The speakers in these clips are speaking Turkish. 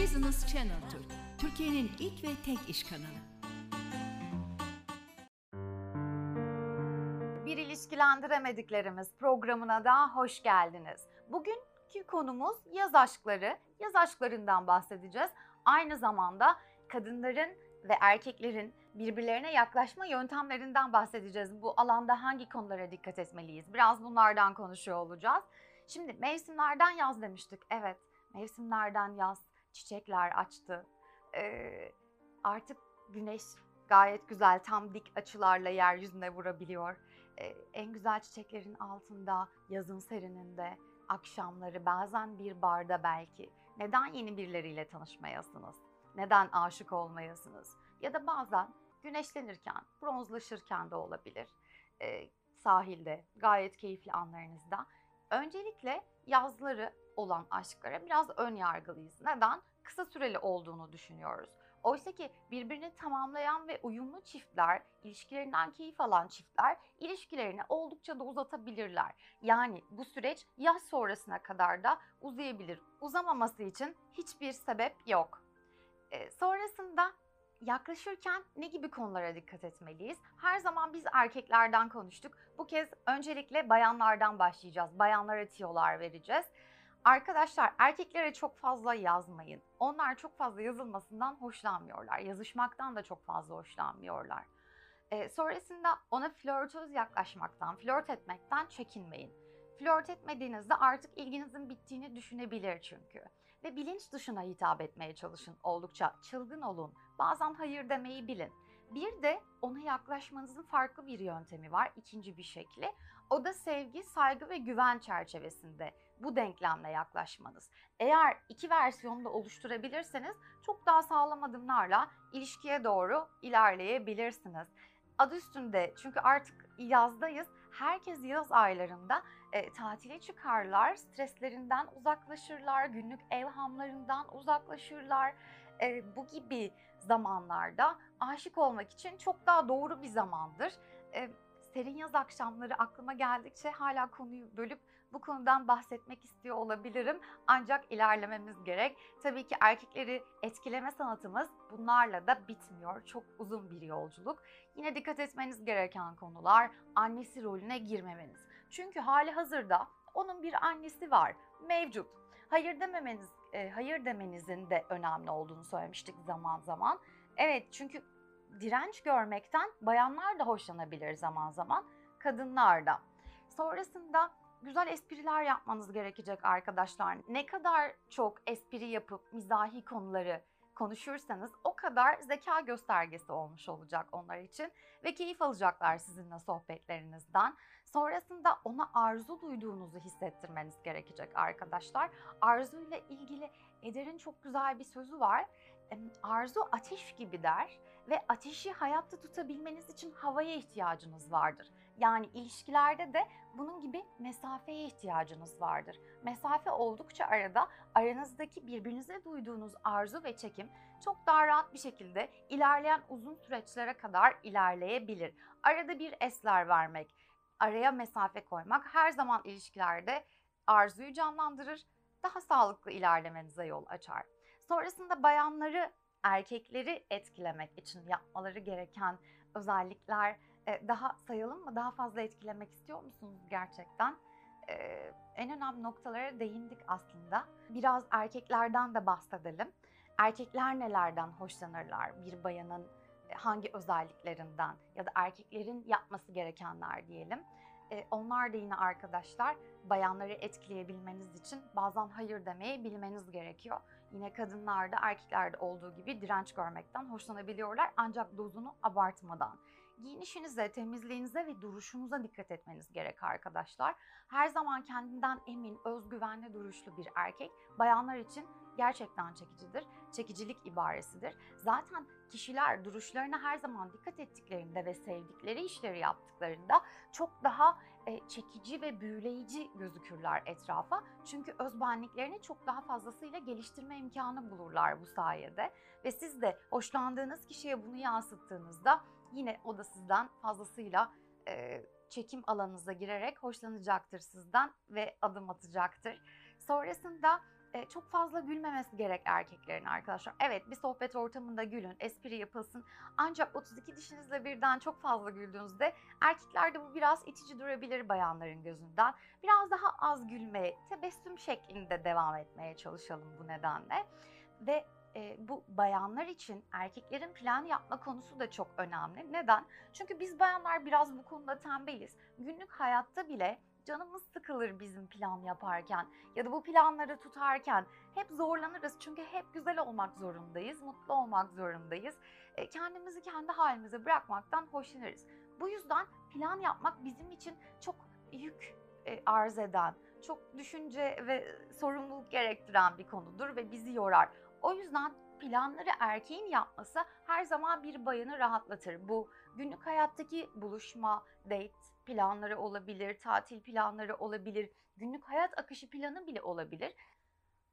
Business Channel Türk, Türkiye'nin ilk ve tek iş kanalı. Bir ilişkilendiremediklerimiz programına da hoş geldiniz. Bugünkü konumuz yaz aşkları, yaz aşklarından bahsedeceğiz. Aynı zamanda kadınların ve erkeklerin birbirlerine yaklaşma yöntemlerinden bahsedeceğiz. Bu alanda hangi konulara dikkat etmeliyiz? Biraz bunlardan konuşuyor olacağız. Şimdi mevsimlerden yaz demiştik. Evet, mevsimlerden yaz, çiçekler açtı. Artık güneş gayet güzel, tam dik açılarla yeryüzüne vurabiliyor. En güzel çiçeklerin altında, yazın serininde, akşamları bazen bir barda belki. Neden yeni birileriyle tanışmayasınız? Neden aşık olmayasınız? Ya da bazen güneşlenirken, bronzlaşırken de olabilir. Sahilde, gayet keyifli anlarınızda. Öncelikle yazları olan aşklara biraz ön yargılıyız. Neden? Kısa süreli olduğunu düşünüyoruz. Oysa ki birbirini tamamlayan ve uyumlu çiftler, ilişkilerinden keyif alan çiftler ilişkilerini oldukça da uzatabilirler. Yani bu süreç yaz sonrasına kadar da uzayabilir. Uzamaması için hiçbir sebep yok. Sonrasında yaklaşırken ne gibi konulara dikkat etmeliyiz? Her zaman biz erkeklerden konuştuk. Bu kez öncelikle bayanlardan başlayacağız. Bayanlara tiyolar vereceğiz. Arkadaşlar, erkeklere çok fazla yazmayın. Onlar çok fazla yazılmasından hoşlanmıyorlar. Yazışmaktan da çok fazla hoşlanmıyorlar. Sonrasında ona flörtöz yaklaşmaktan, flört etmekten çekinmeyin. Flört etmediğinizde artık ilginizin bittiğini düşünebilir çünkü. Ve bilinç dışına hitap etmeye çalışın. Oldukça çılgın olun. Bazen hayır demeyi bilin. Bir de ona yaklaşmanızın farklı bir yöntemi var, ikinci bir şekli. O da sevgi, saygı ve güven çerçevesinde bu denklemle yaklaşmanız. Eğer iki versiyonu da oluşturabilirseniz çok daha sağlam adımlarla ilişkiye doğru ilerleyebilirsiniz. Adı üstünde, çünkü artık yazdayız. Herkes yaz aylarında tatile çıkarlar, streslerinden uzaklaşırlar, günlük evhamlarından uzaklaşırlar. Bu gibi zamanlarda aşık olmak için çok daha doğru bir zamandır. Serin yaz akşamları aklıma geldikçe hala konuyu bölüp bu konudan bahsetmek istiyor olabilirim. Ancak ilerlememiz gerek. Tabii ki erkekleri etkileme sanatımız bunlarla da bitmiyor. Çok uzun bir yolculuk. Yine dikkat etmeniz gereken konular, annesi rolüne girmemeniz. Çünkü hali hazırda onun bir annesi var, mevcut. Hayır demenizin de önemli olduğunu söylemiştik zaman zaman. Evet, çünkü direnç görmekten bayanlar da hoşlanabilir zaman zaman, kadınlar da. Sonrasında güzel espriler yapmanız gerekecek arkadaşlar. Ne kadar çok espri yapıp mizahi konuları konuşursanız o kadar zeka göstergesi olmuş olacak onlar için ve keyif alacaklar sizinle sohbetlerinizden. Sonrasında ona arzu duyduğunuzu hissettirmeniz gerekecek arkadaşlar. Arzuyla ilgili Eder'in çok güzel bir sözü var. Arzu ateş gibi der ve ateşi hayatta tutabilmeniz için havaya ihtiyacınız vardır. Yani ilişkilerde de bunun gibi mesafeye ihtiyacınız vardır. Mesafe oldukça arada aranızdaki birbirinize duyduğunuz arzu ve çekim çok daha rahat bir şekilde ilerleyen uzun süreçlere kadar ilerleyebilir. Arada bir esler vermek, araya mesafe koymak her zaman ilişkilerde arzuyu canlandırır, daha sağlıklı ilerlemenize yol açar. Sonrasında bayanları, erkekleri etkilemek için yapmaları gereken özellikler daha sayalım mı? Daha fazla etkilemek istiyor musunuz gerçekten? En önemli noktalara değindik aslında. Biraz erkeklerden de bahsedelim. Erkekler nelerden hoşlanırlar? Bir bayanın hangi özelliklerinden ya da erkeklerin yapması gerekenler diyelim. Onlar da yine arkadaşlar bayanları etkileyebilmeniz için bazen hayır demeyi bilmeniz gerekiyor. Yine kadınlarda erkeklerde olduğu gibi direnç görmekten hoşlanabiliyorlar, ancak dozunu abartmadan. Giyinişinize, temizliğinize ve duruşunuza dikkat etmeniz gerek arkadaşlar. Her zaman kendinden emin, özgüvenli duruşlu bir erkek bayanlar için gerçekten çekicidir. Çekicilik ibaresidir. Zaten kişiler duruşlarına her zaman dikkat ettiklerinde ve sevdikleri işleri yaptıklarında çok daha çekici ve büyüleyici gözükürler etrafa. Çünkü özbenliklerini çok daha fazlasıyla geliştirme imkanı bulurlar bu sayede. Ve siz de hoşlandığınız kişiye bunu yansıttığınızda yine o da sizden fazlasıyla çekim alanınıza girerek hoşlanacaktır sizden ve adım atacaktır. Sonrasında çok fazla gülmemesi gerek erkeklerin arkadaşlar. Evet, bir sohbet ortamında gülün, espri yapılsın. Ancak 32 dişinizle birden çok fazla güldüğünüzde erkeklerde bu biraz itici durabilir bayanların gözünden. Biraz daha az gülmeye, tebessüm şeklinde devam etmeye çalışalım bu nedenle. Ve bu bayanlar için erkeklerin plan yapma konusu da çok önemli. Neden? Çünkü biz bayanlar biraz bu konuda tembeliz. Günlük hayatta bile canımız sıkılır bizim plan yaparken ya da bu planları tutarken hep zorlanırız. Çünkü hep güzel olmak zorundayız, mutlu olmak zorundayız. Kendimizi kendi halimize bırakmaktan hoşlanırız. Bu yüzden plan yapmak bizim için çok yük arz eden, çok düşünce ve sorumluluk gerektiren bir konudur ve bizi yorar. O yüzden planları erkeğin yapması her zaman bir bayanı rahatlatır. Bu günlük hayattaki buluşma, date planları olabilir, tatil planları olabilir, günlük hayat akışı planı bile olabilir.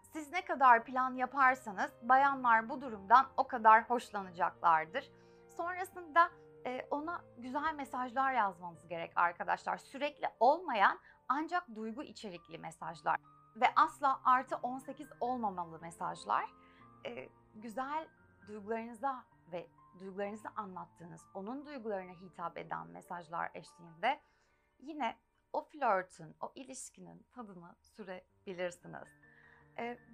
Siz ne kadar plan yaparsanız bayanlar bu durumdan o kadar hoşlanacaklardır. Sonrasında ona güzel mesajlar yazmanız gerek arkadaşlar. Sürekli olmayan ancak duygu içerikli mesajlar ve asla artı 18 olmamalı mesajlar. Güzel duygularınıza ve duygularınızı anlattığınız, onun duygularına hitap eden mesajlar eşliğinde yine o flörtün, o ilişkinin tadını sürebilirsiniz.